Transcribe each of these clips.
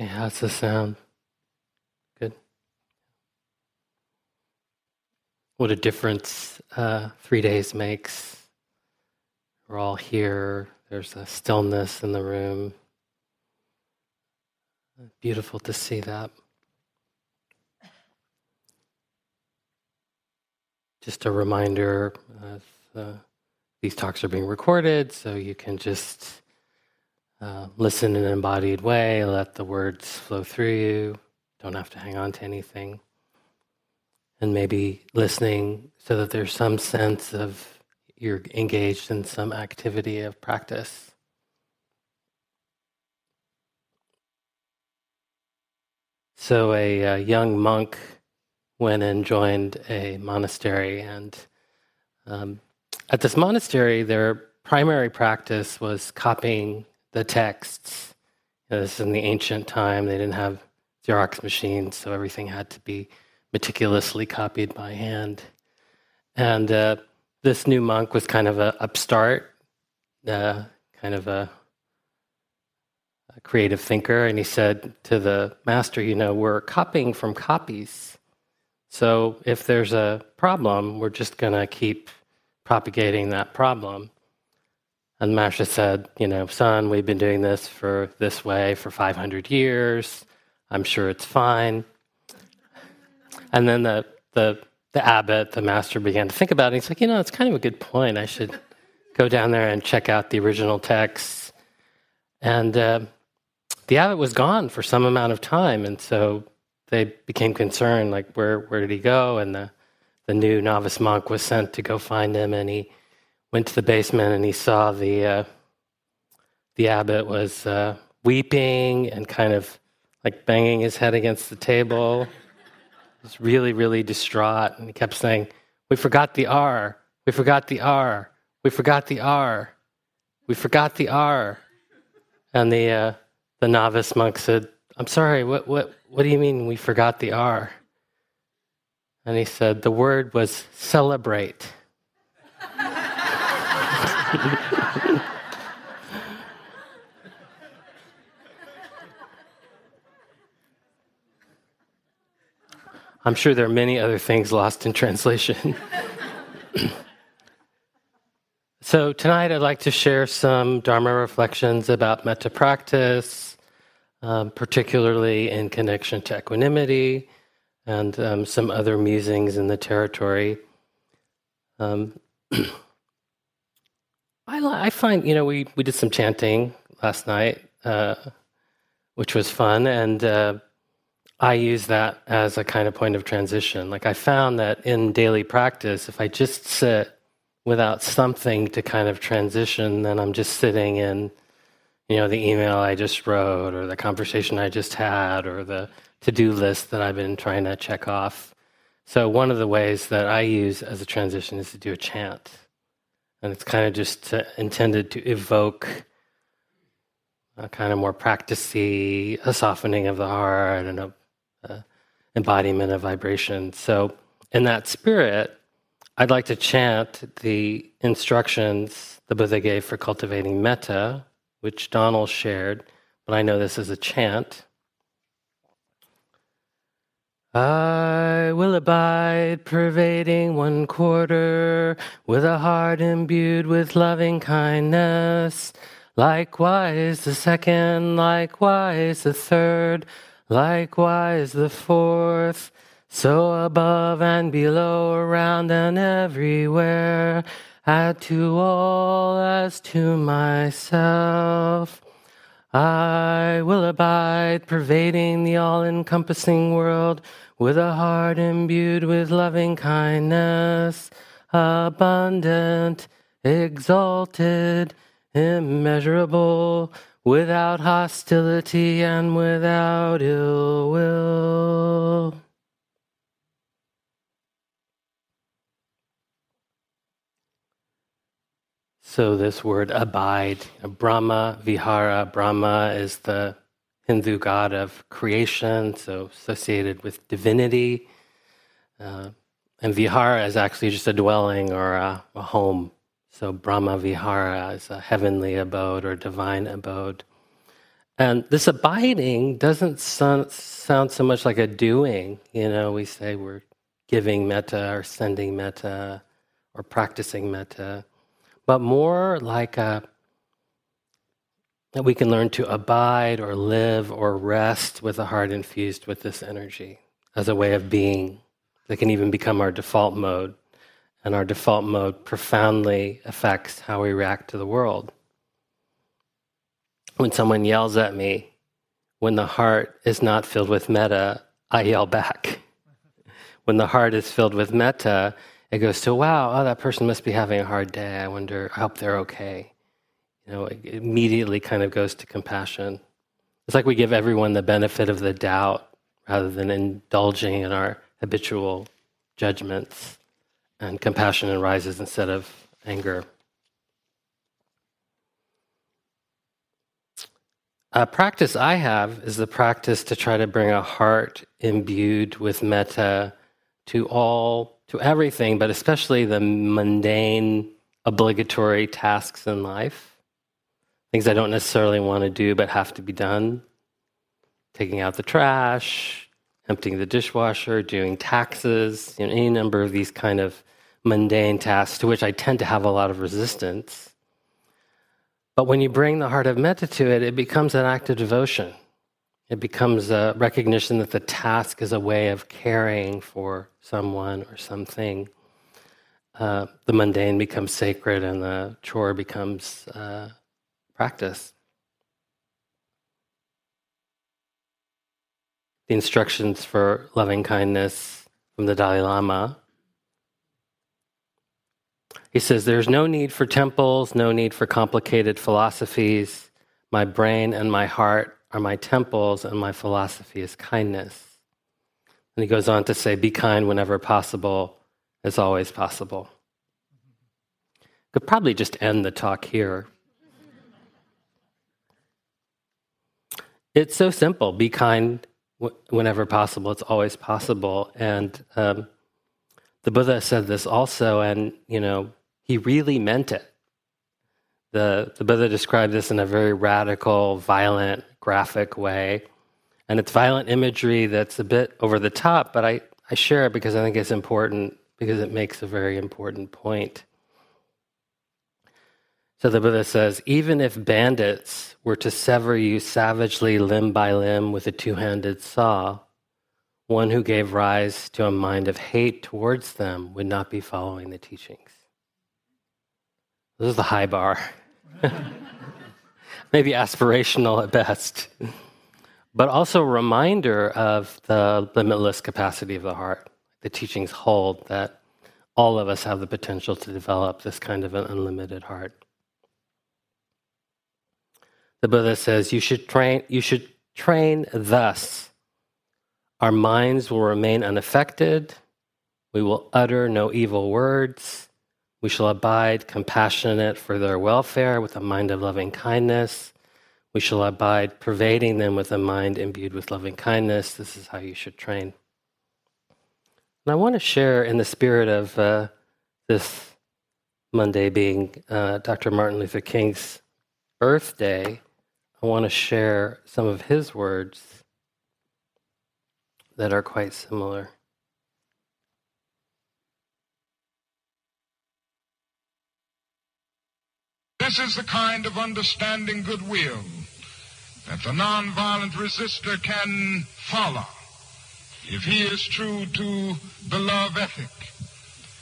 Okay, how's the sound? Good. What a difference 3 days makes. We're all here. There's a stillness in the room. Beautiful to see that. Just a reminder, these talks are being recorded, so you can just listen in an embodied way, let the words flow through you, don't have to hang on to anything. And maybe listening so that there's some sense of you're engaged in some activity of practice. So a young monk went and joined a monastery, and at this monastery, their primary practice was copying the texts. You know, this is in the ancient time. They didn't have Xerox machines, so everything had to be meticulously copied by hand. And this new monk was kind of an upstart, kind of a creative thinker, and he said to the master, you know, we're copying from copies. So if there's a problem, we're just going to keep propagating that problem. And the master said, you know, son, we've been doing this for this way for 500 years. I'm sure it's fine. And then the abbot, the master, began to think about it. He's like, you know, it's kind of a good point. I should go down there and check out the original texts. And the abbot was gone for some amount of time. And so they became concerned, like, where did he go? And the new novice monk was sent to go find him, and he went to the basement, and he saw the abbot was weeping and kind of like banging his head against the table. He was really, really distraught, and he kept saying, we forgot the R, we forgot the R, we forgot the R, we forgot the R. And the novice monk said, I'm sorry, what do you mean we forgot the R? And he said, the word was celebrate. I'm sure there are many other things lost in translation. So tonight I'd like to share some Dharma reflections about metta practice, particularly in connection to equanimity, and some other musings in the territory. I find, you know, we did some chanting last night, which was fun, and I use that as a kind of point of transition. Like, I found that in daily practice, if I just sit without something to kind of transition, then I'm just sitting in, you know, the email I just wrote, or the conversation I just had, or the to-do list that I've been trying to check off. So one of the ways that I use as a transition is to do a chant. And it's kind of just intended to evoke a kind of more practice-y, a softening of the heart, and a embodiment of vibration. So in that spirit, I'd like to chant the instructions the Buddha gave for cultivating metta, which Donald shared, but I know this is a chant. I will abide, pervading 1/4, with a heart imbued with loving kindness. Likewise the second, likewise the third, likewise the fourth. So above and below, around and everywhere, add to all as to myself. I will abide, pervading the all-encompassing world, with a heart imbued with loving kindness, abundant, exalted, immeasurable, without hostility and without ill will. So this word abide, Brahma Vihara. Brahma is the Hindu god of creation, so associated with divinity. And Vihara is actually just a dwelling or a home. So Brahma Vihara is a heavenly abode or divine abode. And this abiding doesn't sound so much like a doing. You know, we say we're giving metta or sending metta or practicing metta, but more like that we can learn to abide or live or rest with a heart infused with this energy as a way of being that can even become our default mode. And our default mode profoundly affects how we react to the world. When someone yells at me, when the heart is not filled with metta, I yell back. When the heart is filled with metta, it goes to, wow, oh, that person must be having a hard day. I wonder, I hope they're okay. You know, it immediately kind of goes to compassion. It's like we give everyone the benefit of the doubt rather than indulging in our habitual judgments. And compassion arises instead of anger. A practice I have is the practice to try to bring a heart imbued with metta to everything, but especially the mundane, obligatory tasks in life. Things I don't necessarily want to do but have to be done. Taking out the trash, emptying the dishwasher, doing taxes, you know, any number of these kind of mundane tasks to which I tend to have a lot of resistance. But when you bring the heart of metta to it, it becomes an act of devotion. It becomes a recognition that the task is a way of caring for someone or something. The mundane becomes sacred and the chore becomes practice. The instructions for loving kindness from the Dalai Lama. He says, there's no need for temples, no need for complicated philosophies. My brain and my heart are my temples, and my philosophy is kindness. And he goes on to say, be kind whenever possible, as always possible. Could probably just end the talk here. It's so simple. Be kind whenever possible. It's always possible. And the Buddha said this also, and, you know, he really meant it. The Buddha described this in a very radical, violent, graphic way. And it's violent imagery that's a bit over the top, but I share it because I think it's important, because it makes a very important point. So the Buddha says, even if bandits were to sever you savagely limb by limb with a two-handed saw, one who gave rise to a mind of hate towards them would not be following the teachings. This is the high bar. Maybe aspirational at best, but also a reminder of the limitless capacity of the heart. The teachings hold that all of us have the potential to develop this kind of an unlimited heart. The Buddha says, you should train thus. Our minds will remain unaffected. We will utter no evil words. We shall abide compassionate for their welfare with a mind of loving kindness. We shall abide pervading them with a mind imbued with loving kindness. This is how you should train. And I want to share, in the spirit of this Monday being Dr. Martin Luther King's birthday, I want to share some of his words that are quite similar. This is the kind of understanding goodwill that the nonviolent resistor can follow if he is true to the love ethic.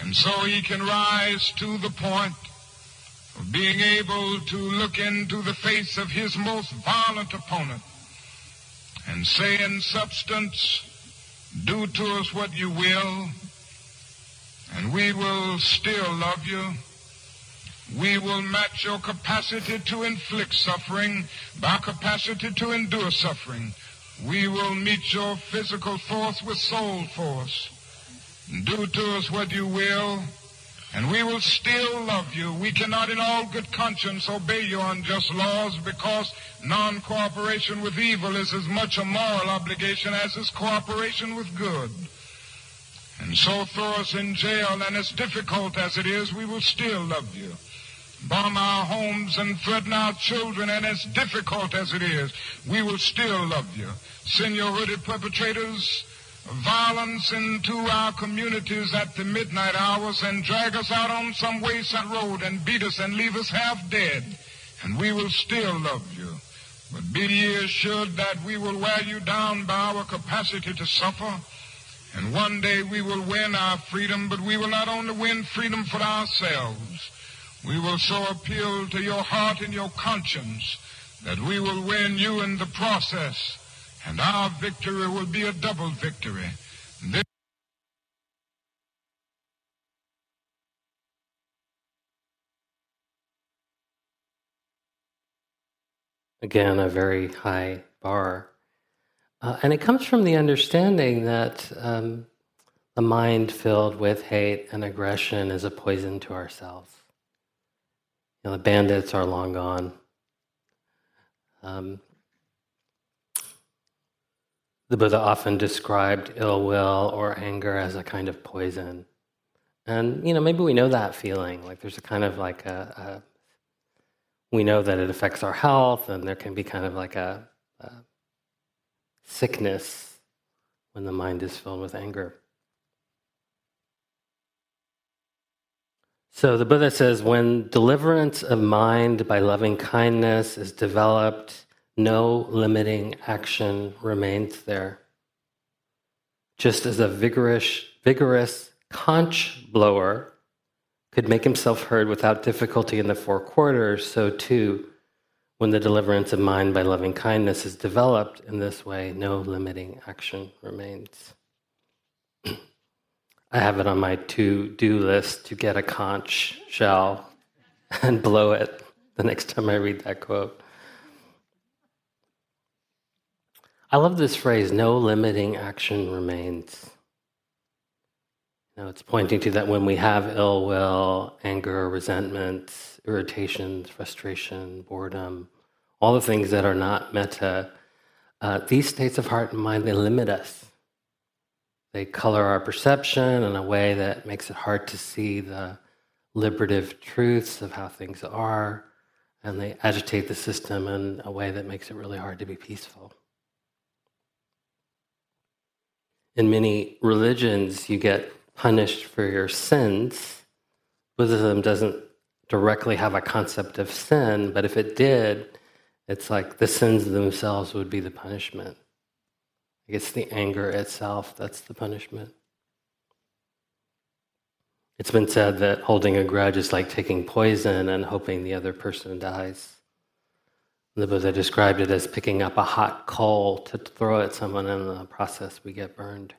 And so he can rise to the point of being able to look into the face of his most violent opponent and say in substance, do to us what you will, and we will still love you. We will match your capacity to inflict suffering by capacity to endure suffering. We will meet your physical force with soul force. Do to us what you will, and we will still love you. We cannot in all good conscience obey your unjust laws, because non-cooperation with evil is as much a moral obligation as is cooperation with good. And so throw us in jail, and as difficult as it is, we will still love you. bomb our homes and threaten our children, and as difficult as it is, we will still love you. Send your hooded perpetrators of violence into our communities at the midnight hours and drag us out on some wayside road and beat us and leave us half dead, and we will still love you. But be ye assured that we will wear you down by our capacity to suffer, and one day we will win our freedom, but we will not only win freedom for ourselves, we will so appeal to your heart and your conscience that we will win you in the process, and our victory will be a double victory. This again, a very high bar. And it comes from the understanding that the mind filled with hate and aggression is a poison to ourselves. You know, the bandits are long gone. The Buddha often described ill will or anger as a kind of poison. And, you know, maybe we know that feeling. Like there's a kind of like we know that it affects our health, and there can be kind of like a sickness when the mind is filled with anger. So the Buddha says, when deliverance of mind by loving kindness is developed, no limiting action remains there. Just as a vigorous conch blower could make himself heard without difficulty in the four quarters, so too, when the deliverance of mind by loving kindness is developed in this way, no limiting action remains. I have it on my to-do list to get a conch shell and blow it the next time I read that quote. I love this phrase, no limiting action remains. You know, it's pointing to that when we have ill will, anger, resentments, irritations, frustration, boredom, all the things that are not metta, these states of heart and mind, they limit us. They color our perception in a way that makes it hard to see the liberative truths of how things are, and they agitate the system in a way that makes it really hard to be peaceful. In many religions, you get punished for your sins. Buddhism doesn't directly have a concept of sin, but if it did, it's like the sins themselves would be the punishment. It's the anger itself that's the punishment. It's been said that holding a grudge is like taking poison and hoping the other person dies. The Buddha described it as picking up a hot coal to throw at someone, and in the process we get burned.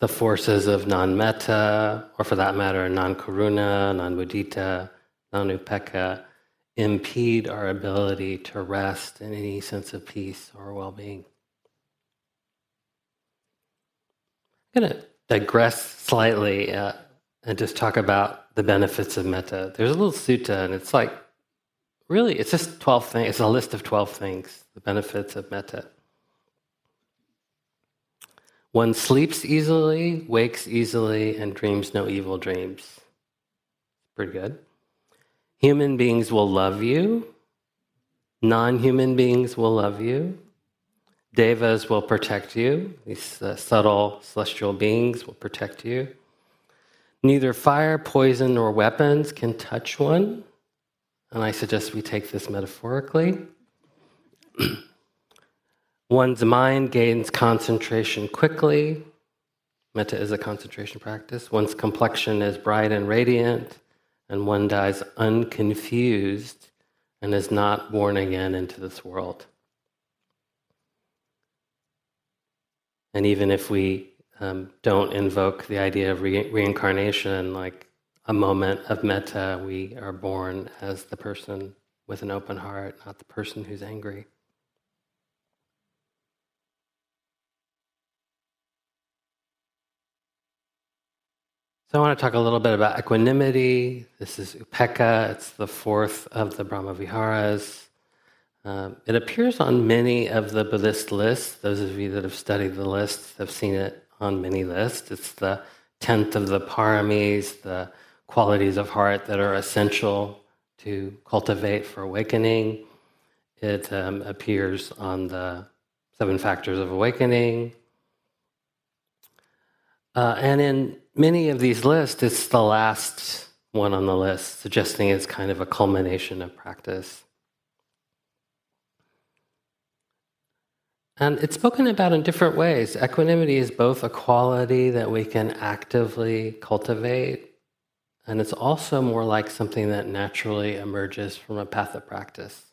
The forces of non-metta, or for that matter, non-karuna, non-mudita, non-upekka, impede our ability to rest in any sense of peace or well-being. I'm going to digress slightly and just talk about the benefits of metta. There's a little sutta, and it's like, really, it's just 12 things. It's a list of 12 things, the benefits of metta. One sleeps easily, wakes easily, and dreams no evil dreams. Pretty good. Human beings will love you. Non-human beings will love you. Devas will protect you. These subtle celestial beings will protect you. Neither fire, poison, nor weapons can touch one. And I suggest we take this metaphorically. One's mind gains concentration quickly. Metta is a concentration practice. One's complexion is bright and radiant, and one dies unconfused and is not born again into this world. And even if we don't invoke the idea of reincarnation, like a moment of metta, we are born as the person with an open heart, not the person who's angry. So I want to talk a little bit about equanimity. This is upekka. It's the fourth of the Brahma Viharas. It appears on many of the Buddhist lists. Those of you that have studied the lists have seen it on many lists. It's the 10th of the paramis, the qualities of heart that are essential to cultivate for awakening. It appears on the 7 Factors of Awakening. And in many of these lists, it's the last one on the list, suggesting it's kind of a culmination of practice. And it's spoken about in different ways. Equanimity is both a quality that we can actively cultivate, and it's also more like something that naturally emerges from a path of practice.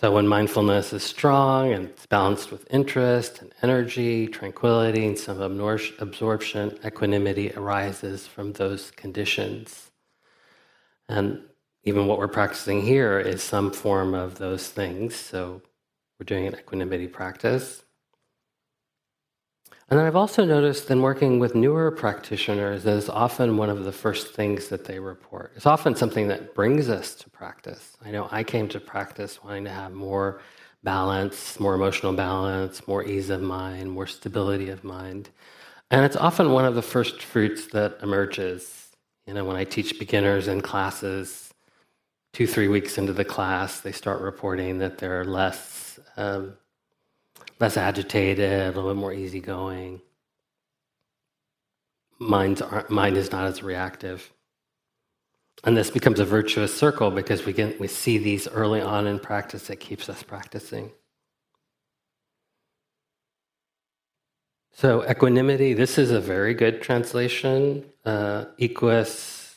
So when mindfulness is strong and it's balanced with interest and energy, tranquility, and some absorption, equanimity arises from those conditions. And even what we're practicing here is some form of those things. So we're doing an equanimity practice. And I've also noticed in working with newer practitioners that it's often one of the first things that they report. It's often something that brings us to practice. I know I came to practice wanting to have more balance, more emotional balance, more ease of mind, more stability of mind. And it's often one of the first fruits that emerges. You know, when I teach beginners in classes, 2-3 weeks into the class, they start reporting that they're less agitated, a little bit more easygoing. Mind is not as reactive. And this becomes a virtuous circle because we see these early on in practice that keeps us practicing. So equanimity, this is a very good translation. Equus,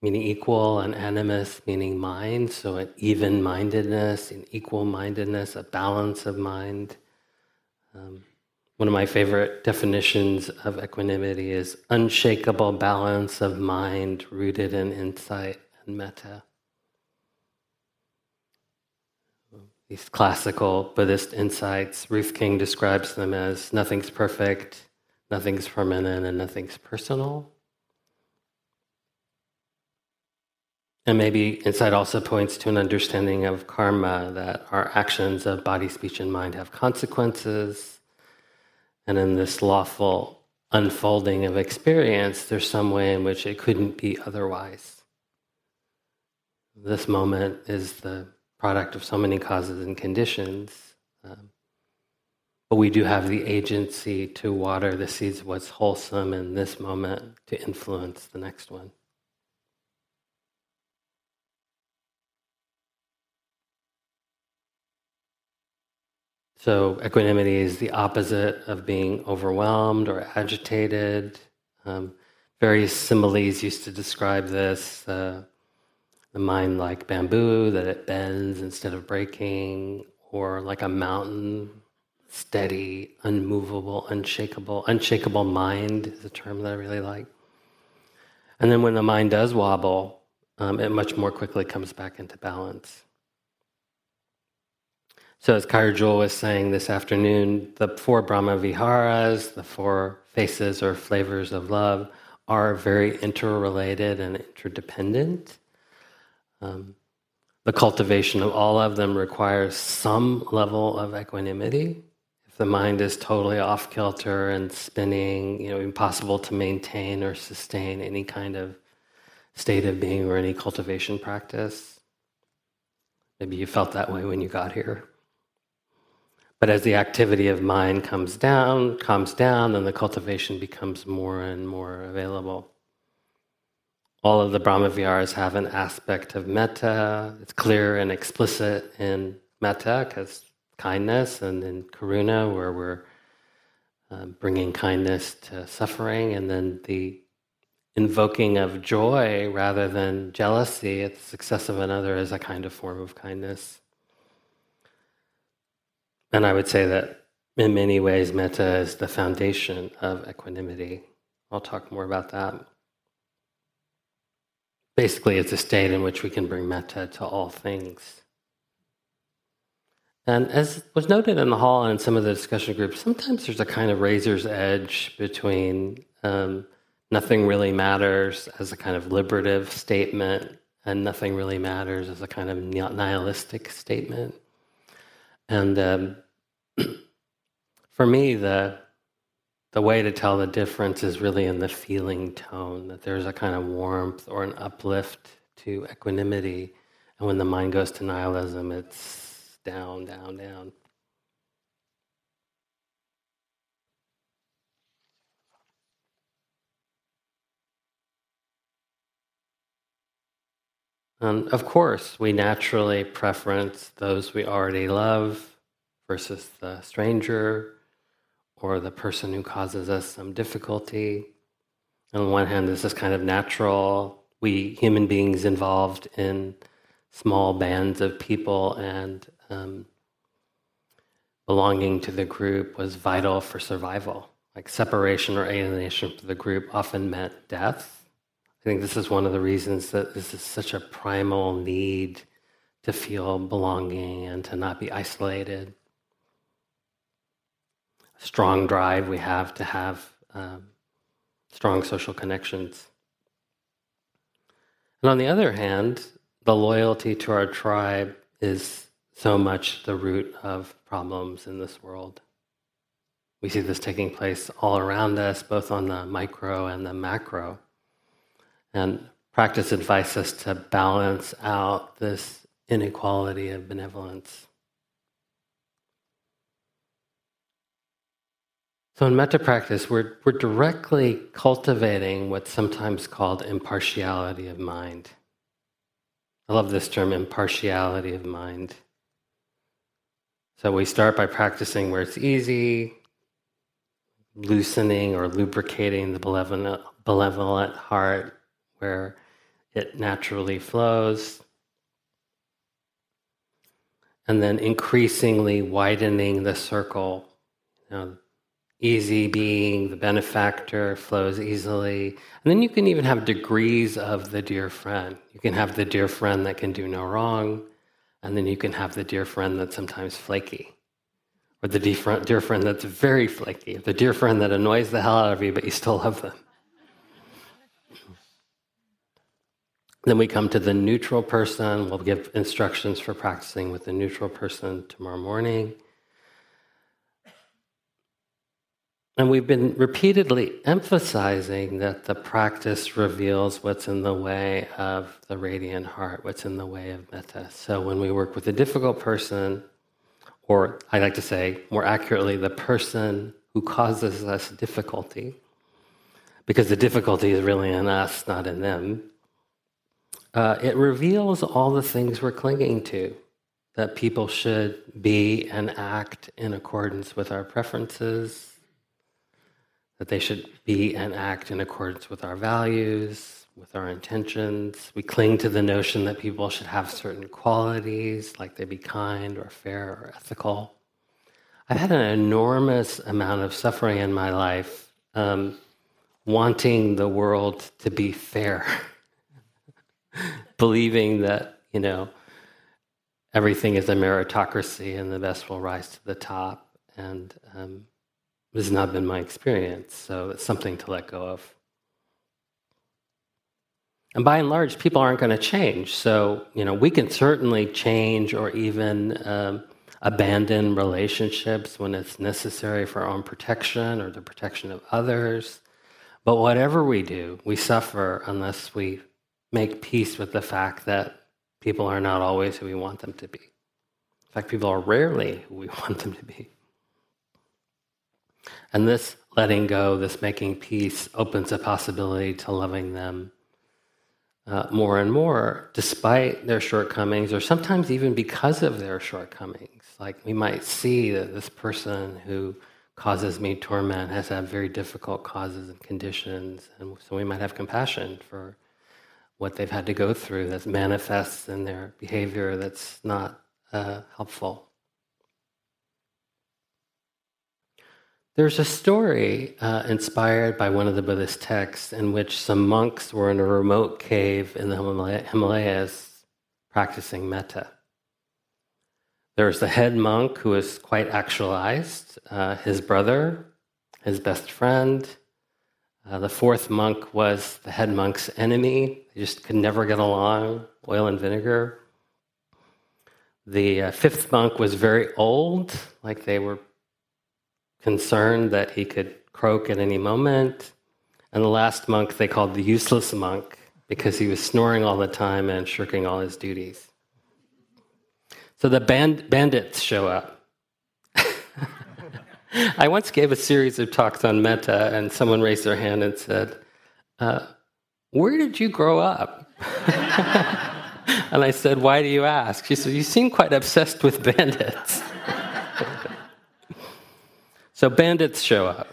meaning equal, and animus, meaning mind, so an even-mindedness, an equal-mindedness, a balance of mind. One of my favorite definitions of equanimity is unshakable balance of mind rooted in insight and metta. These classical Buddhist insights, Ruth King describes them as nothing's perfect, nothing's permanent, and nothing's personal. And maybe insight also points to an understanding of karma, that our actions of body, speech, and mind have consequences. And in this lawful unfolding of experience, there's some way in which it couldn't be otherwise. This moment is the product of so many causes and conditions. But we do have the agency to water the seeds of what's wholesome in this moment to influence the next one. So equanimity is the opposite of being overwhelmed or agitated. Various similes used to describe this. The mind like bamboo, that it bends instead of breaking, or like a mountain, steady, unmovable, unshakable. Unshakable mind is a term that I really like. And then when the mind does wobble, it much more quickly comes back into balance. So as Kaira Jewell was saying this afternoon, the 4 Brahma Viharas, the 4 faces or flavors of love, are very interrelated and interdependent. The cultivation of all of them requires some level of equanimity. If the mind is totally off kilter and spinning, impossible to maintain or sustain any kind of state of being or any cultivation practice. Maybe you felt that way when you got here. But as the activity of mind calms down, then the cultivation becomes more and more available. All of the Brahma Viharas have an aspect of metta. It's clear and explicit in metta, because kindness, and in karuna, where we're bringing kindness to suffering, and then the invoking of joy rather than jealousy at the success of another is a kind of form of kindness. And I would say that in many ways, metta is the foundation of equanimity. I'll talk more about that. Basically, it's a state in which we can bring metta to all things. And as was noted in the hall and in some of the discussion groups, sometimes there's a kind of razor's edge between nothing really matters as a kind of liberative statement and nothing really matters as a kind of nihilistic statement. And for me, the the way to tell the difference is really in the feeling tone, that there's a kind of warmth or an uplift to equanimity. And when the mind goes to nihilism, it's down, down, down. And of course, we naturally preference those we already love versus the stranger or the person who causes us some difficulty. On the one hand, this is kind of natural. We human beings involved in small bands of people, and belonging to the group was vital for survival. Like separation or alienation from the group often meant death. I think this is one of the reasons that this is such a primal need to feel belonging and to not be isolated. A strong drive we have to have strong social connections. And on the other hand, the loyalty to our tribe is so much the root of problems in this world. We see this taking place all around us, both on the micro and the macro. And practice invites us to balance out this inequality of benevolence. So in metta practice, we're directly cultivating what's sometimes called impartiality of mind. I love this term, impartiality of mind. So we start by practicing where it's easy, loosening or lubricating the benevolent heart, where it naturally flows, and then increasingly widening the circle. You know, easy being the benefactor flows easily. And then you can even have degrees of the dear friend. You can have the dear friend that can do no wrong, and then you can have the dear friend that's sometimes flaky, or the dear friend that's very flaky, the dear friend that annoys the hell out of you, but you still love them. Then we come to the neutral person. We'll give instructions for practicing with the neutral person tomorrow morning. And we've been repeatedly emphasizing that the practice reveals what's in the way of the radiant heart, what's in the way of metta. So when we work with a difficult person, or I like to say more accurately, the person who causes us difficulty, because the difficulty is really in us, not in them, it reveals all the things we're clinging to, that people should be and act in accordance with our preferences, that they should be and act in accordance with our values, with our intentions. We cling to the notion that people should have certain qualities, like they be kind or fair or ethical. I've had an enormous amount of suffering in my life, wanting the world to be fair. Believing that, you know, everything is a meritocracy and the best will rise to the top. And this has not been my experience, so it's something to let go of. And by and large, people aren't going to change. So, you know, we can certainly change or even abandon relationships when it's necessary for our own protection or the protection of others. But whatever we do, we suffer unless we make peace with the fact that people are not always who we want them to be. In fact, people are rarely who we want them to be. And this letting go, this making peace, opens a possibility to loving them more and more, despite their shortcomings, or sometimes even because of their shortcomings. Like, we might see that this person who causes me torment has had very difficult causes and conditions, and so we might have compassion for what they've had to go through that manifests in their behavior that's not helpful. There's a story inspired by one of the Buddhist texts in which some monks were in a remote cave in the Himalayas practicing metta. There's the head monk who is quite actualized, his brother, his best friend. The fourth monk was the head monk's enemy. They just could never get along, oil and vinegar. The fifth monk was very old, like they were concerned that he could croak at any moment. And the last monk they called the useless monk because he was snoring all the time and shirking all his duties. So the bandits show up. I once gave a series of talks on metta, and someone raised their hand and said, where did you grow up? And I said, why do you ask? She said, you seem quite obsessed with bandits. So bandits show up.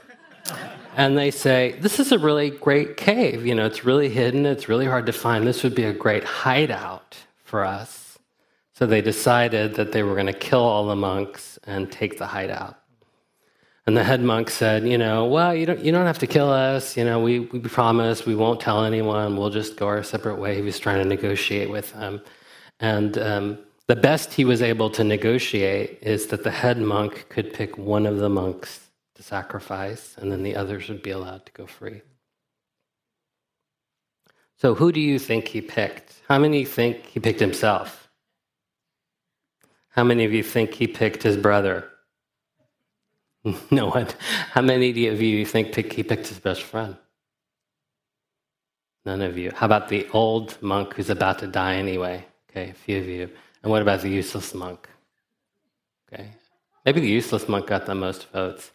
And they say, this is a really great cave. You know, it's really hidden. It's really hard to find. This would be a great hideout for us. So they decided that they were going to kill all the monks and take the hideout. And the head monk said, you know, well, you don't have to kill us. You know, we promise we won't tell anyone. We'll just go our separate way. He was trying to negotiate with them. And the best he was able to negotiate is that the head monk could pick one of the monks to sacrifice, and then the others would be allowed to go free. So who do you think he picked? How many think he picked himself? How many of you think he picked his brother? No one. How many of you think he picked his best friend? None of you. How about the old monk who's about to die anyway? Okay, a few of you. And what about the useless monk? Okay, maybe the useless monk got the most votes.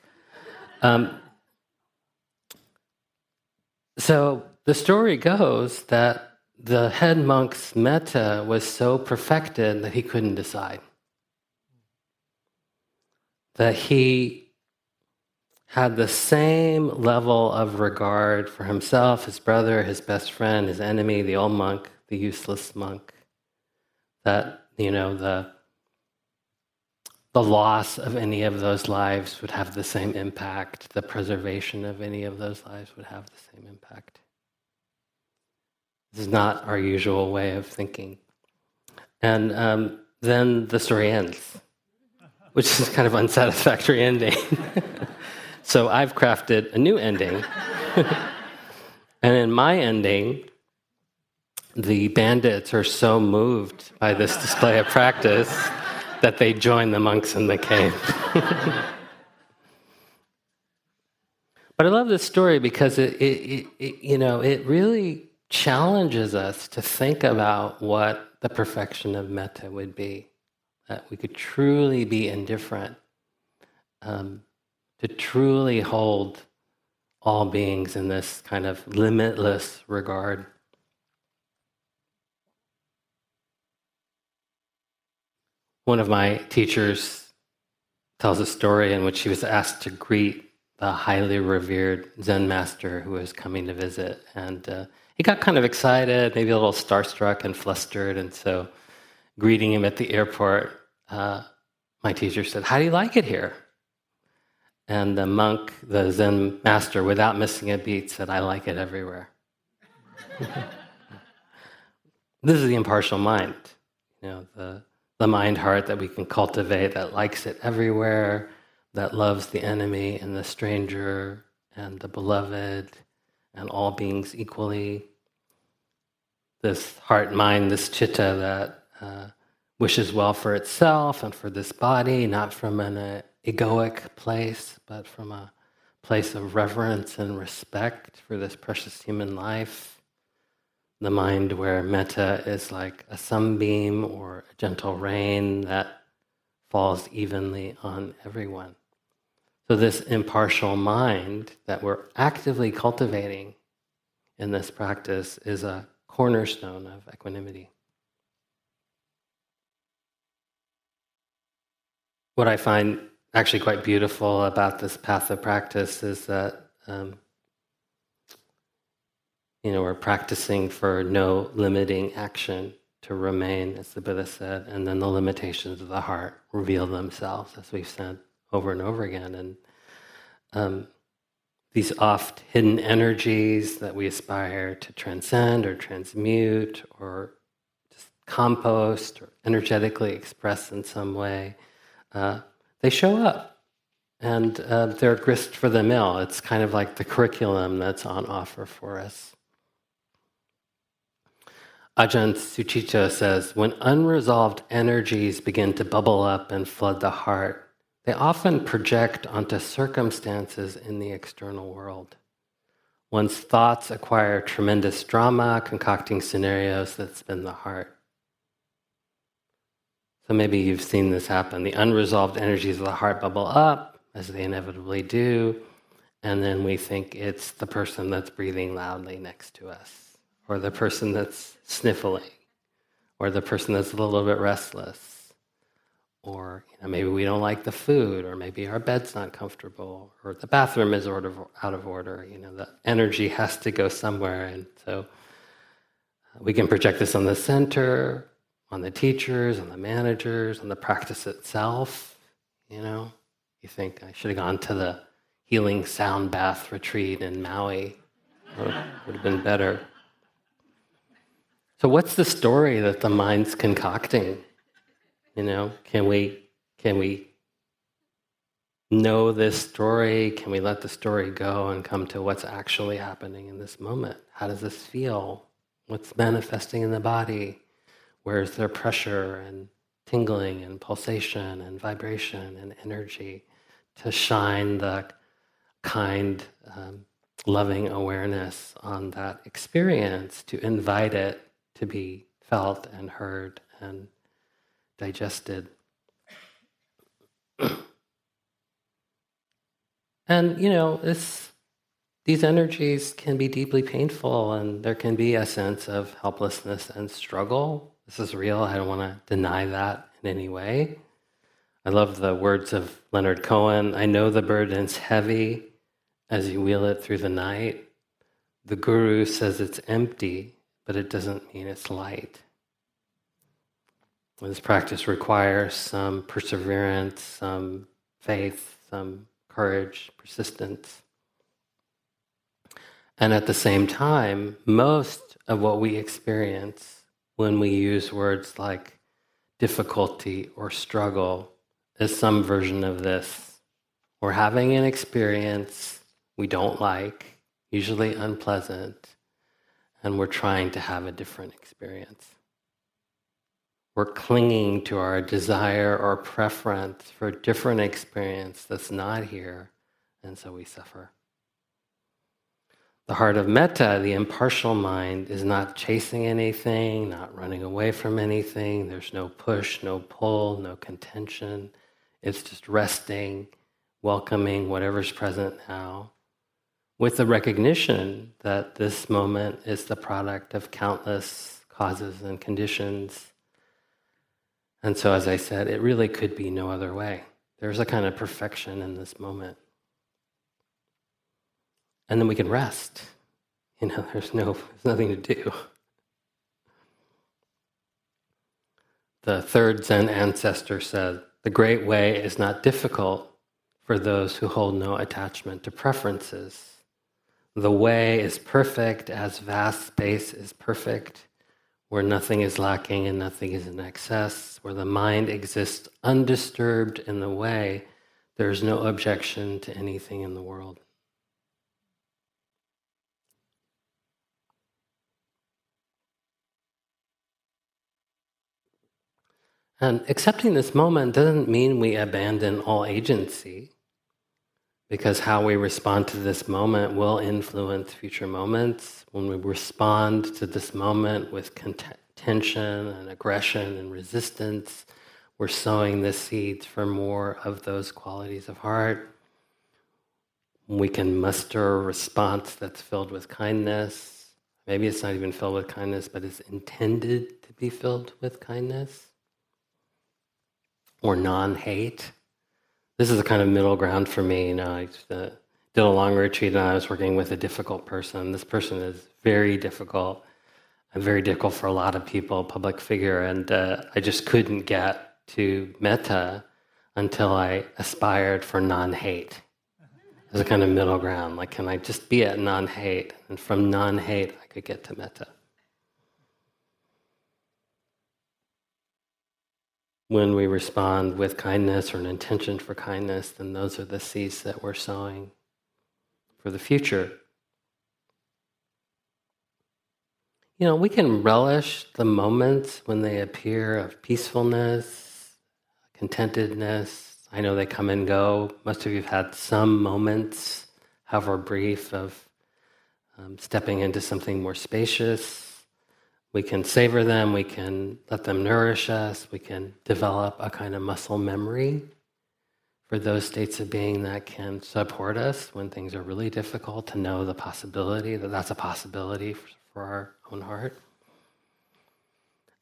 So the story goes that the head monk's metta was so perfected that he couldn't decide. That he had the same level of regard for himself, his brother, his best friend, his enemy, the old monk, the useless monk. That, you know, the loss of any of those lives would have the same impact. The preservation of any of those lives would have the same impact. This is not our usual way of thinking. And then the story ends, which is kind of unsatisfactory ending. So I've crafted a new ending. And in my ending, the bandits are so moved by this display of practice that they join the monks in the cave. But I love this story because it really challenges us to think about what the perfection of metta would be. That we could truly be indifferent, to truly hold all beings in this kind of limitless regard. One of my teachers tells a story in which she was asked to greet the highly revered Zen master who was coming to visit. And he got kind of excited, maybe a little starstruck and flustered. And so greeting him at the airport, my teacher said, "How do you like it here?" And the monk, the Zen master, without missing a beat, said, "I like it everywhere." This is the impartial mind, you know, the mind-heart that we can cultivate, that likes it everywhere, that loves the enemy and the stranger and the beloved and all beings equally. This heart-mind, this citta that wishes well for itself and for this body, not from an egoic place, but from a place of reverence and respect for this precious human life. The mind where metta is like a sunbeam or a gentle rain that falls evenly on everyone. So this impartial mind that we're actively cultivating in this practice is a cornerstone of equanimity. What I find actually quite beautiful about this path of practice is that we're practicing for no limiting action, to remain, as the Buddha said, and then the limitations of the heart reveal themselves, as we've said over and over again. And these oft hidden energies that we aspire to transcend or transmute or just compost or energetically express in some way, they show up. And they're grist for the mill. It's kind of like the curriculum that's on offer for us. Ajahn Sucitto says, when unresolved energies begin to bubble up and flood the heart, They often project onto circumstances in the external world. One's thoughts acquire tremendous drama, concocting scenarios that spin the heart. So maybe you've seen this happen. The unresolved energies of the heart bubble up, as they inevitably do, and then we think it's the person that's breathing loudly next to us, or the person that's sniffling, or the person that's a little bit restless, or maybe we don't like the food, or maybe our bed's not comfortable, or the bathroom is out of order. The energy has to go somewhere, and so we can project this on the center, on the teachers, on the managers, on the practice itself. You think, I should have gone to the healing sound bath retreat in Maui. Would have been better. So what's the story that the mind's concocting? Can we know this story? Can we let the story go and come to what's actually happening in this moment? How does this feel? What's manifesting in the body? Where's there pressure and tingling and pulsation and vibration and energy to shine the kind, loving awareness on that experience, to invite it to be felt and heard and digested. And, these energies can be deeply painful, and there can be a sense of helplessness and struggle. This is real. I don't want to deny that in any way. I love the words of Leonard Cohen. I know the burden's heavy as you wheel it through the night. The guru says it's empty, but it doesn't mean it's light. This practice requires some perseverance, some faith, some courage, persistence. And at the same time, most of what we experience when we use words like difficulty or struggle is some version of this. We're having an experience we don't like, usually unpleasant, and we're trying to have a different experience. We're clinging to our desire or preference for a different experience that's not here, and so we suffer. The heart of metta, the impartial mind, is not chasing anything, not running away from anything. There's no push, no pull, no contention. It's just resting, welcoming whatever's present now, with the recognition that this moment is the product of countless causes and conditions. And so, as I said, it really could be no other way. There's a kind of perfection in this moment. And then we can rest. There's nothing to do. The third Zen ancestor said, the great way is not difficult for those who hold no attachment to preferences. The way is perfect as vast space is perfect, where nothing is lacking and nothing is in excess, where the mind exists undisturbed in the way. There is no objection to anything in the world. And accepting this moment doesn't mean we abandon all agency, because how we respond to this moment will influence future moments. When we respond to this moment with tension and aggression and resistance, we're sowing the seeds for more of those qualities of heart. We can muster a response that's filled with kindness. Maybe it's not even filled with kindness, but it's intended to be filled with kindness. Or non-hate. This is a kind of middle ground for me. I did a long retreat and I was working with a difficult person. This person is very difficult. I'm very difficult for a lot of people, public figure, and I just couldn't get to metta until I aspired for non-hate. There's a kind of middle ground. Like, can I just be at non-hate? And from non-hate, I could get to metta. When we respond with kindness or an intention for kindness, then those are the seeds that we're sowing for the future. We can relish the moments when they appear of peacefulness, contentedness, I know they come and go. Most of you have had some moments, however brief, of stepping into something more spacious. We can savor them, we can let them nourish us, we can develop a kind of muscle memory for those states of being that can support us when things are really difficult, to know the possibility, that that's a possibility for our own heart.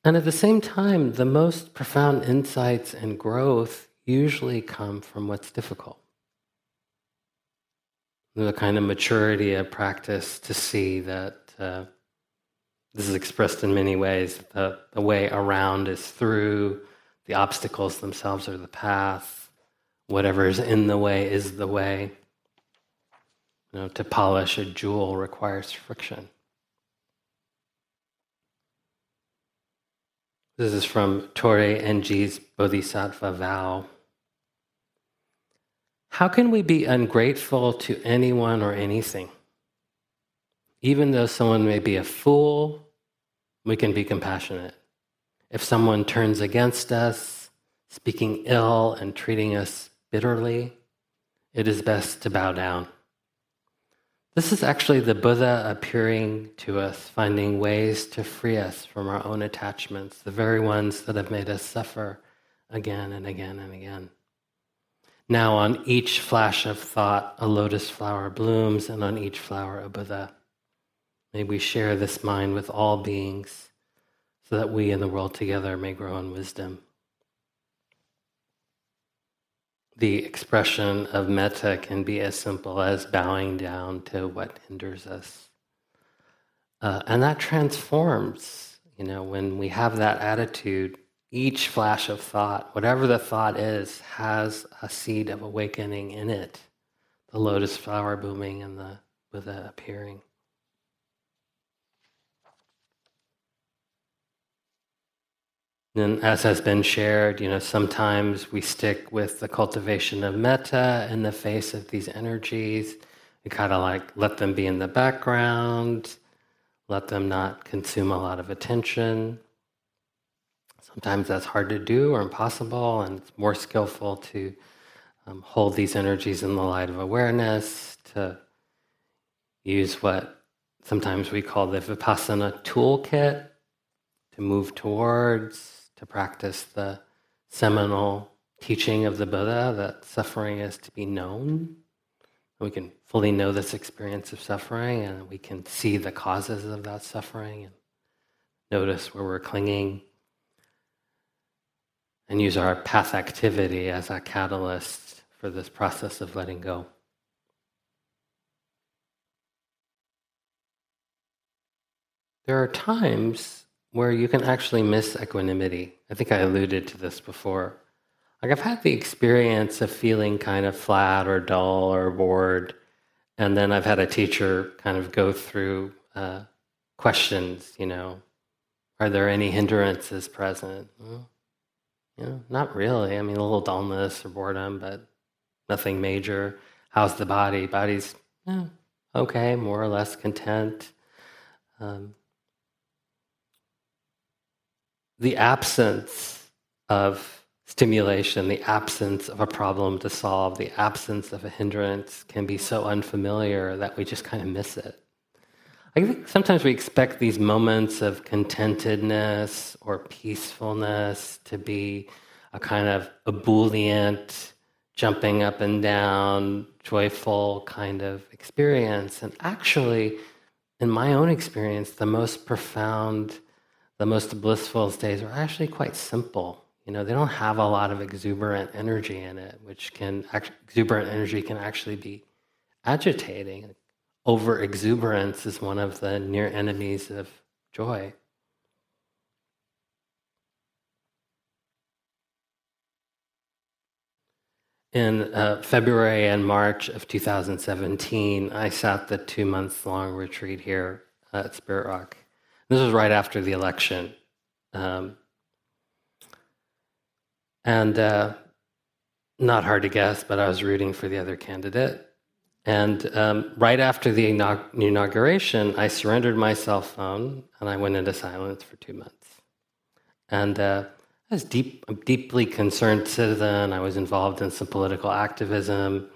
And at the same time, the most profound insights and growth usually come from what's difficult. The kind of maturity of practice to see that this is expressed in many ways. The way around is through, the obstacles themselves are the path, whatever is in the way is the way. You know, to polish a jewel requires friction. This is from Toray Ng's Bodhisattva Vow. How can we be ungrateful to anyone or anything? Even though someone may be a fool, we can be compassionate. If someone turns against us, speaking ill and treating us bitterly, it is best to bow down. This is actually the Buddha appearing to us, finding ways to free us from our own attachments, the very ones that have made us suffer again and again and again. Now on each flash of thought, a lotus flower blooms, and on each flower, a Buddha. May we share this mind with all beings, so that we and the world together may grow in wisdom. The expression of metta can be as simple as bowing down to what hinders us. And that transforms, you know, when we have that attitude, each flash of thought, whatever the thought is, has a seed of awakening in it. The lotus flower blooming and the Buddha appearing. And as has been shared, you know, sometimes we stick with the cultivation of metta in the face of these energies. We kind of like let them be in the background, let them not consume a lot of attention. Sometimes that's hard to do or impossible, and it's more skillful to hold these energies in the light of awareness, to use what sometimes we call the Vipassana toolkit, to move towards, to practice the seminal teaching of the Buddha that suffering is to be known. We can fully know this experience of suffering, and we can see the causes of that suffering and notice where we're clinging, and use our path activity as a catalyst for this process of letting go. There are times where you can actually miss equanimity. I think I alluded to this before. Like, I've had the experience of feeling kind of flat or dull or bored, and then I've had a teacher kind of go through questions, you know, are there any hindrances present? Well, you know, not really. I mean, a little dullness or boredom, but nothing major. How's the body? Body's okay, more or less content. The absence of stimulation, the absence of a problem to solve, the absence of a hindrance can be so unfamiliar that we just kind of miss it. I think sometimes we expect these moments of contentedness or peacefulness to be a kind of ebullient, jumping up and down, joyful kind of experience. And actually, in my own experience, the most profound, the most blissful states are actually quite simple. You know, they don't have a lot of exuberant energy in it, which can, exuberant energy can actually be agitating. Over-exuberance is one of the near enemies of joy. In February and March of 2017, I sat the 2-month-long retreat here at Spirit Rock. This was right after the election. Not hard to guess, but I was rooting for the other candidate. And right after the inauguration, I surrendered my cell phone, and I went into silence for 2 months. And I was a deeply concerned citizen. I was involved in some political activism.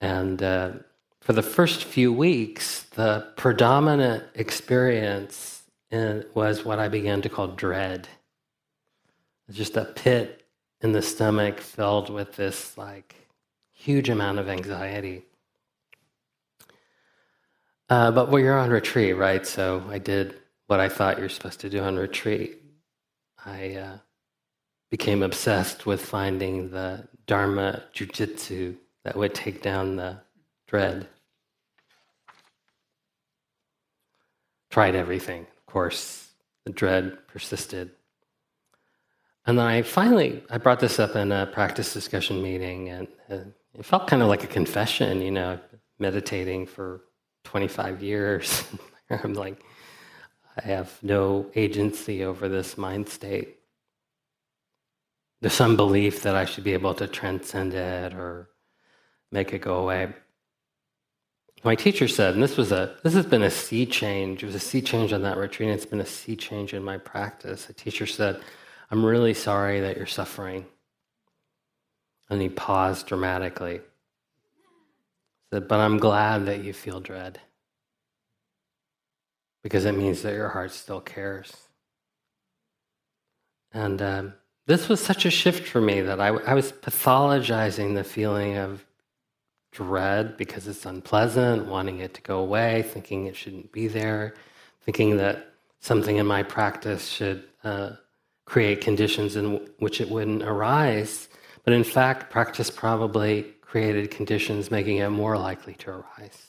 And for the first few weeks, the predominant experience was what I began to call dread. Just a pit in the stomach filled with this huge amount of anxiety. But well, you're on retreat, right? So I did what I thought you're supposed to do on retreat. I became obsessed with finding the Dharma jujitsu that would take down the dread. Tried everything, of course. The dread persisted. And then I brought this up in a practice discussion meeting, and it felt kind of like a confession, meditating for 25 years. I'm like, I have no agency over this mind state. There's some belief that I should be able to transcend it or make it go away. My teacher said, and this has been a sea change. It was a sea change on that retreat, and it's been a sea change in my practice. A teacher said, "I'm really sorry that you're suffering." And he paused dramatically. He said, "But I'm glad that you feel dread, because it means that your heart still cares." And this was such a shift for me that I was pathologizing the feeling of dread because it's unpleasant, wanting it to go away, thinking it shouldn't be there, thinking that something in my practice should create conditions in which it wouldn't arise. But in fact, practice probably created conditions making it more likely to arise.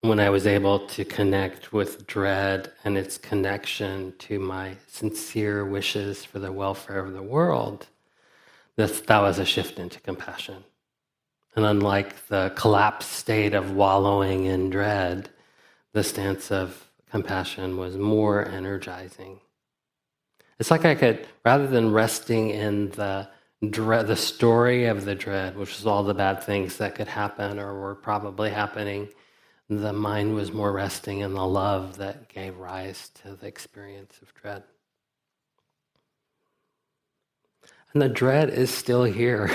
When I was able to connect with dread and its connection to my sincere wishes for the welfare of the world, that was a shift into compassion. And unlike the collapsed state of wallowing in dread, the stance of compassion was more energizing. It's like I could, rather than resting in the dread, the story of the dread, which was all the bad things that could happen or were probably happening, the mind was more resting in the love that gave rise to the experience of dread. And the dread is still here.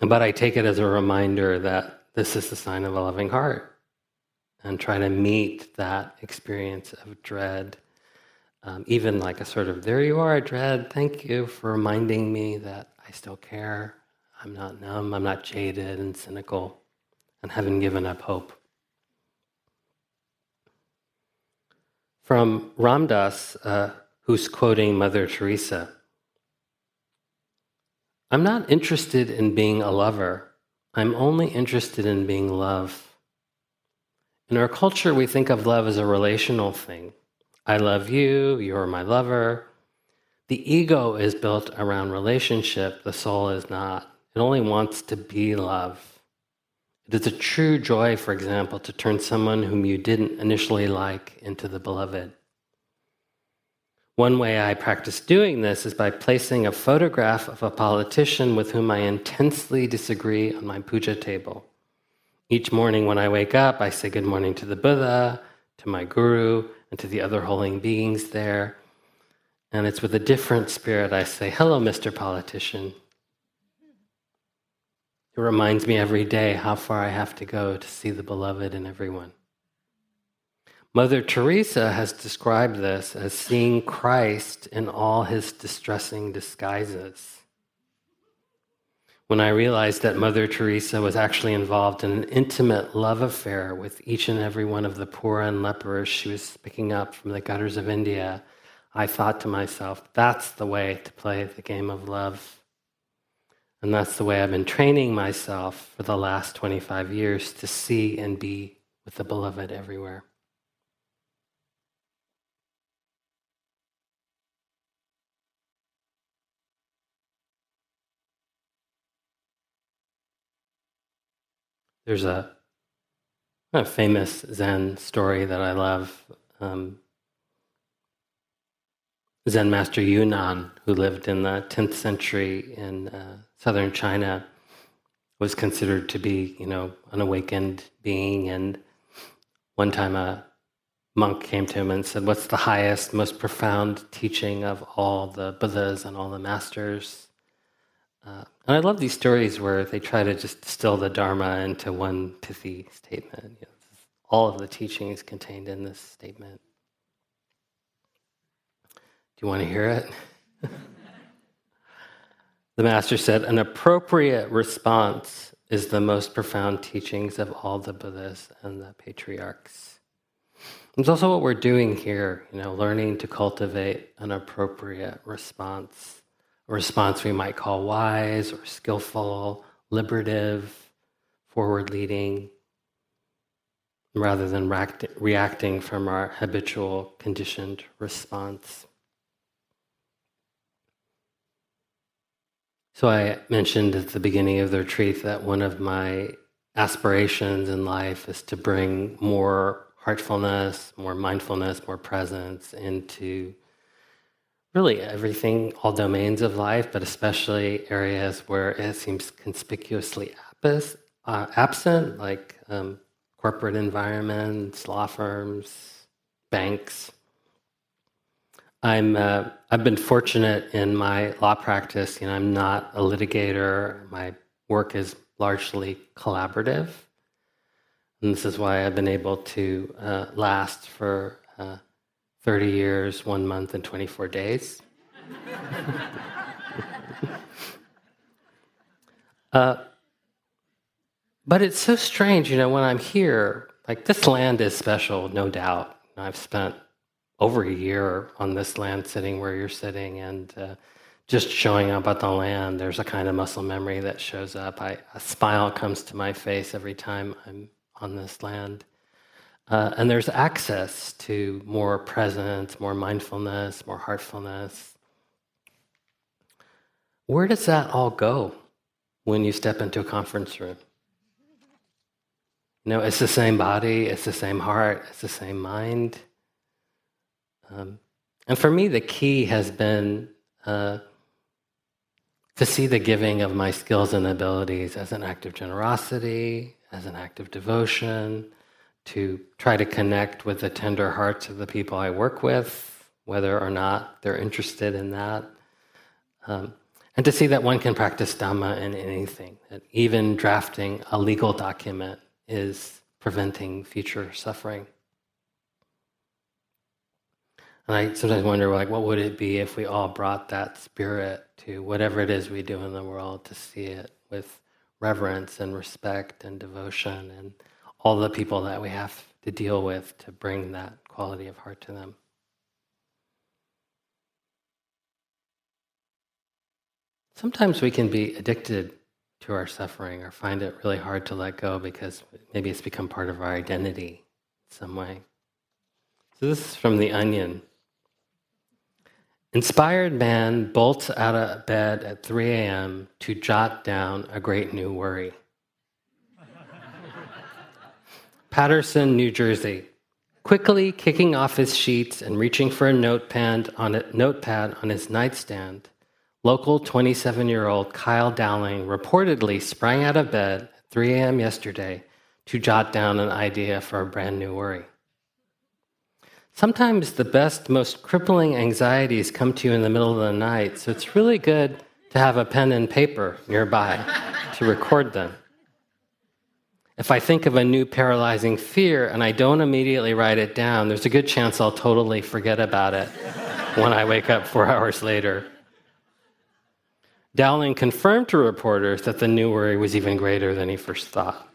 But I take it as a reminder that this is the sign of a loving heart, and try to meet that experience of dread, even like a sort of, there you are, dread, thank you for reminding me that I still care, I'm not numb, I'm not jaded and cynical, and haven't given up hope. From Ram Dass, who's quoting Mother Teresa, "I'm not interested in being a lover, I'm only interested in being love. In our culture, we think of love as a relational thing. I love you, you're my lover. The ego is built around relationship, the soul is not. It only wants to be love. It is a true joy, for example, to turn someone whom you didn't initially like into the beloved. One way I practice doing this is by placing a photograph of a politician with whom I intensely disagree on my puja table. Each morning when I wake up, I say good morning to the Buddha, to my guru, and to the other holy beings there. And it's with a different spirit I say, hello, Mr. Politician. It reminds me every day how far I have to go to see the beloved in everyone." Mother Teresa has described this as seeing Christ in all his distressing disguises. When I realized that Mother Teresa was actually involved in an intimate love affair with each and every one of the poor and lepers she was picking up from the gutters of India, I thought to myself, that's the way to play the game of love. And that's the way I've been training myself for the last 25 years, to see and be with the beloved everywhere. There's a famous Zen story that I love. Zen master Yunnan, who lived in the 10th century in southern China, was considered to be, an awakened being. And one time a monk came to him and said, what's the highest, most profound teaching of all the Buddhas and all the masters? And I love these stories where they try to just distill the Dharma into one pithy statement. You know, all of the teachings contained in this statement. Do you want to hear it? The master said, an appropriate response is the most profound teachings of all the Buddhas and the patriarchs. It's also what we're doing here, you know, learning to cultivate an appropriate response. A response we might call wise or skillful, liberative, forward-leading, rather than reacting from our habitual conditioned response. So I mentioned at the beginning of the retreat that one of my aspirations in life is to bring more heartfulness, more mindfulness, more presence into really everything, all domains of life, but especially areas where it seems conspicuously absent, like corporate environments, law firms, banks. I've been fortunate in my law practice. You know, I'm not a litigator. My work is largely collaborative. And this is why I've been able to last for 30 years, 1 month, and 24 days. But it's so strange, you know, when I'm here, like this land is special, no doubt. I've spent over a year on this land sitting where you're sitting and just showing up at the land. There's a kind of muscle memory that shows up. A smile comes to my face every time I'm on this land. And there's access to more presence, more mindfulness, more heartfulness. Where does that all go when you step into a conference room? You know, it's the same body, it's the same heart, it's the same mind. And for me, the key has been to see the giving of my skills and abilities as an act of generosity, as an act of devotion, to try to connect with the tender hearts of the people I work with, whether or not they're interested in that. And to see that one can practice Dhamma in anything, that even drafting a legal document is preventing future suffering. And I sometimes wonder, like, what would it be if we all brought that spirit to whatever it is we do in the world, to see it with reverence and respect and devotion and all the people that we have to deal with, to bring that quality of heart to them. Sometimes we can be addicted to our suffering or find it really hard to let go because maybe it's become part of our identity in some way. So this is from The Onion. Inspired man bolts out of bed at 3 a.m. to jot down a great new worry. Paterson, New Jersey, quickly kicking off his sheets and reaching for a notepad on his nightstand, local 27-year-old Kyle Dowling reportedly sprang out of bed at 3 a.m. yesterday to jot down an idea for a brand new worry. Sometimes the best, most crippling anxieties come to you in the middle of the night, so it's really good to have a pen and paper nearby to record them. If I think of a new paralyzing fear and I don't immediately write it down, there's a good chance I'll totally forget about it when I wake up 4 hours later. Dowling confirmed to reporters that the new worry was even greater than he first thought.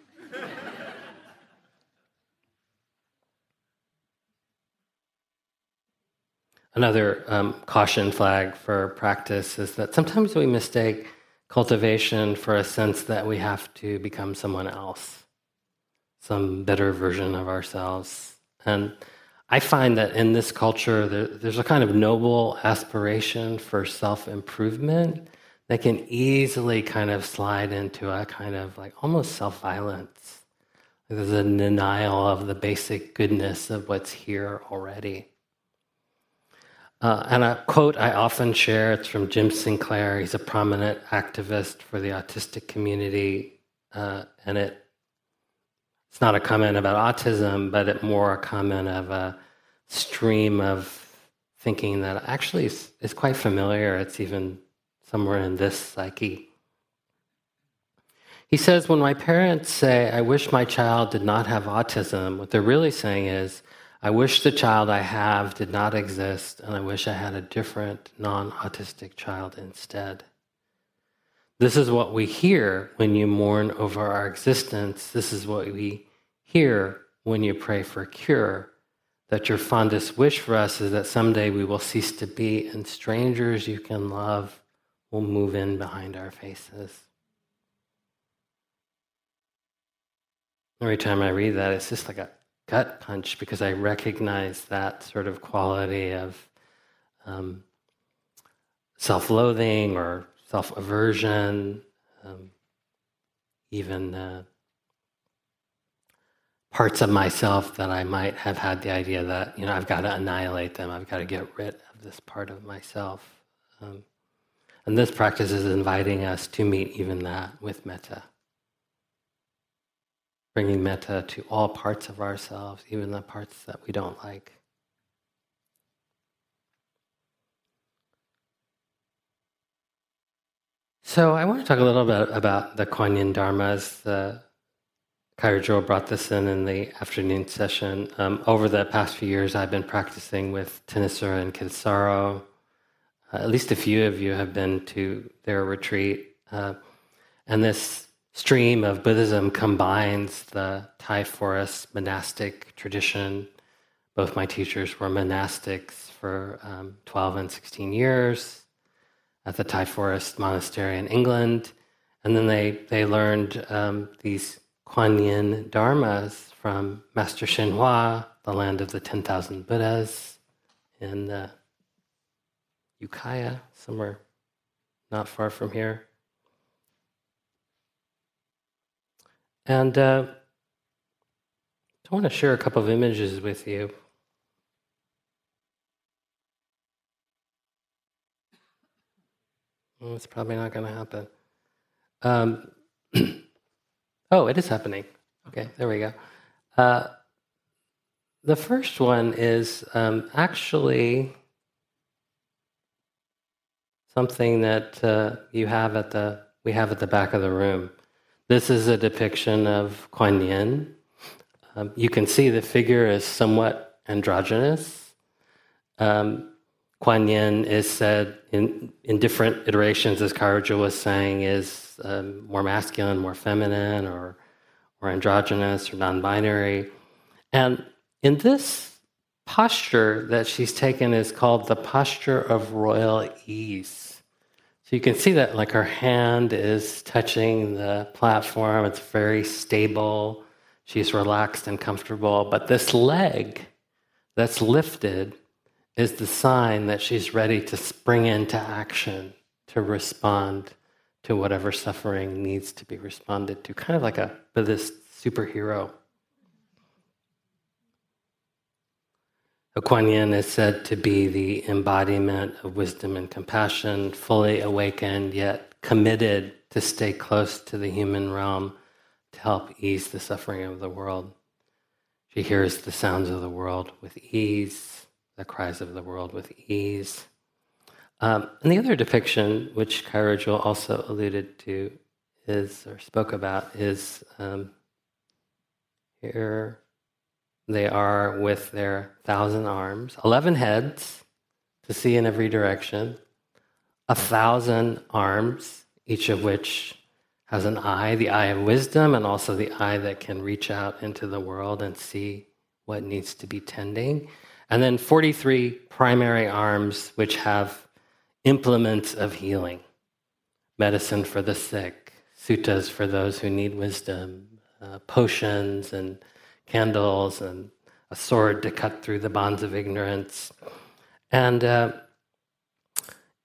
Another caution flag for practice is that sometimes we mistake cultivation for a sense that we have to become someone else, some better version of ourselves. And I find that in this culture, there's a kind of noble aspiration for self-improvement that can easily kind of slide into a kind of like almost self-violence. There's a denial of the basic goodness of what's here already. And a quote I often share, it's from Jim Sinclair. He's a prominent activist for the autistic community. And it It's not a comment about autism, but it more a comment of a stream of thinking that actually is quite familiar. It's even somewhere in this psyche. He says, when my parents say, I wish my child did not have autism, what they're really saying is, I wish the child I have did not exist, and I wish I had a different non-autistic child instead. This is what we hear when you mourn over our existence. This is what we hear when you pray for a cure, that your fondest wish for us is that someday we will cease to be, and strangers you can love will move in behind our faces. Every time I read that, it's just like a gut punch, because I recognize that sort of quality of self-loathing or self-aversion, even parts of myself that I might have had the idea that, I've got to annihilate them, I've got to get rid of this part of myself. And this practice is inviting us to meet even that with metta. Bringing metta to all parts of ourselves, even the parts that we don't like. So I want to talk a little bit about the Kuan Yin Dharmas. Kaira Jewell brought this in the afternoon session. Over the past few years, I've been practicing with Tinnasura and Kinsaro. At least a few of you have been to their retreat. And this stream of Buddhism combines the Thai forest monastic tradition. Both my teachers were monastics for 12 and 16 years. At the Thai Forest Monastery in England. And then they learned these Kuan Yin Dharmas from Master Shenhua, the land of the 10,000 Buddhas, in Ukaya, somewhere not far from here. And I want to share a couple of images with you. Well, it's probably not going to happen. Oh, it is happening. Okay, there we go. The first one is actually something that we have at the back of the room. This is a depiction of Kuan Yin. You can see the figure is somewhat androgynous. Kuan Yin is said in different iterations, as Kaira Jewell was saying, is more masculine, more feminine, or androgynous, or non-binary. And in this posture that she's taken is called the posture of royal ease. So you can see that like her hand is touching the platform. It's very stable. She's relaxed and comfortable. But this leg that's lifted is the sign that she's ready to spring into action, to respond to whatever suffering needs to be responded to, kind of like a Buddhist superhero. Kuan Yin is said to be the embodiment of wisdom and compassion, fully awakened yet committed to stay close to the human realm to help ease the suffering of the world. She hears the sounds of the world with ease, the cries of the world with ease. And the other depiction, which Kaira Jewell also alluded to, spoke about, is here they are with their 1,000 arms, 11 heads to see in every direction, 1,000 arms, each of which has an eye, the eye of wisdom, and also the eye that can reach out into the world and see what needs to be tending. And then 43 primary arms, which have implements of healing. Medicine for the sick, suttas for those who need wisdom, potions and candles, and a sword to cut through the bonds of ignorance. And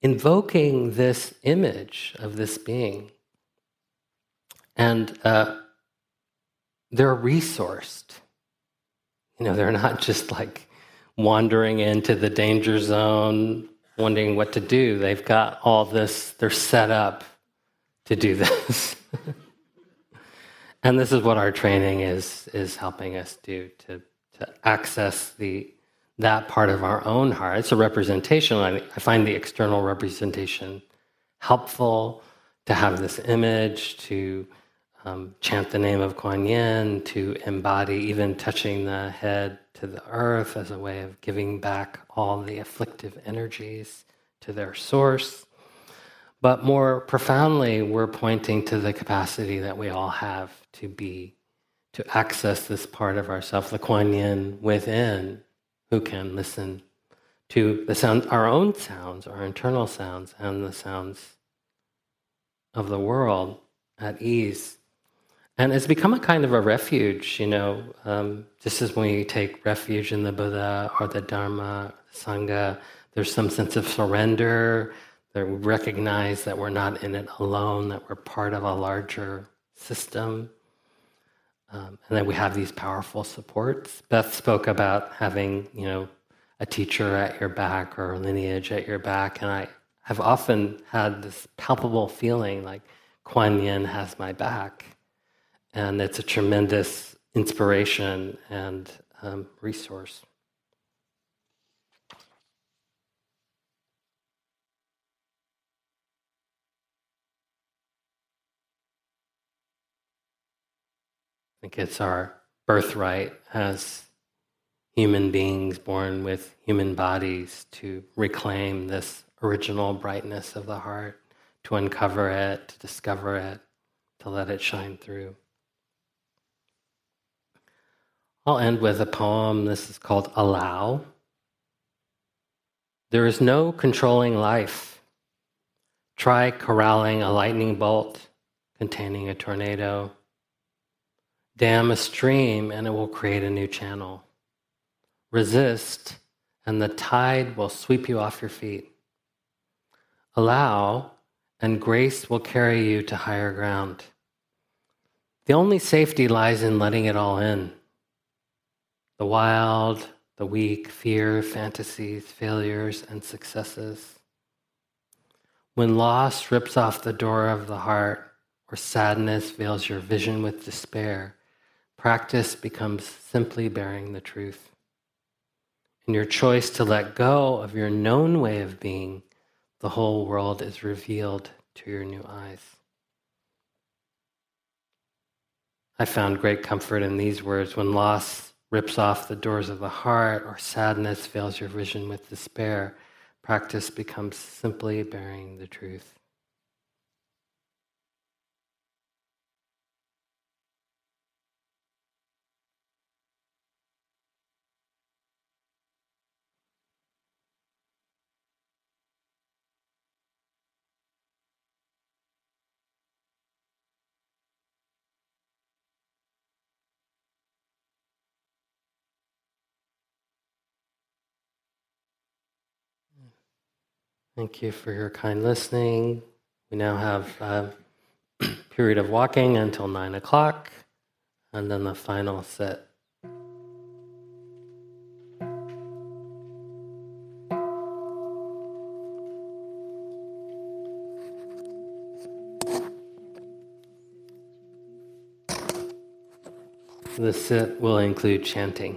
invoking this image of this being. And they're resourced. They're not just like wandering into the danger zone, wondering what to do. They've got all this, they're set up to do this. And this is what our training is helping us do, to access that part of our own heart. It's a representation. I find the external representation helpful, to have this image, to chant the name of Kuan Yin, to embody even touching the head to the earth as a way of giving back all the afflictive energies to their source. But more profoundly, we're pointing to the capacity that we all have to access this part of ourself, the Kuan Yin within, who can listen to the sound, our own sounds, our internal sounds, and the sounds of the world at ease. And it's become a kind of a refuge, just as when we take refuge in the Buddha or the Dharma, Sangha, there's some sense of surrender, that we recognize that we're not in it alone, that we're part of a larger system, and that we have these powerful supports. Beth spoke about having, a teacher at your back or a lineage at your back, and I have often had this palpable feeling like Kuan Yin has my back, and it's a tremendous inspiration and resource. I think it's our birthright as human beings born with human bodies to reclaim this original brightness of the heart, to uncover it, to discover it, to let it shine through. I'll end with a poem. This is called Allow. There is no controlling life. Try corralling a lightning bolt containing a tornado. Dam a stream and it will create a new channel. Resist and the tide will sweep you off your feet. Allow and grace will carry you to higher ground. The only safety lies in letting it all in. The wild, the weak, fear, fantasies, failures, and successes. When loss rips off the door of the heart or sadness veils your vision with despair, practice becomes simply bearing the truth. In your choice to let go of your known way of being, the whole world is revealed to your new eyes. I found great comfort in these words. When loss rips off the doors of the heart or sadness veils your vision with despair, practice becomes simply bearing the truth. Thank you for your kind listening. We now have a period of walking until 9 o'clock, and then the final set. The sit will include chanting.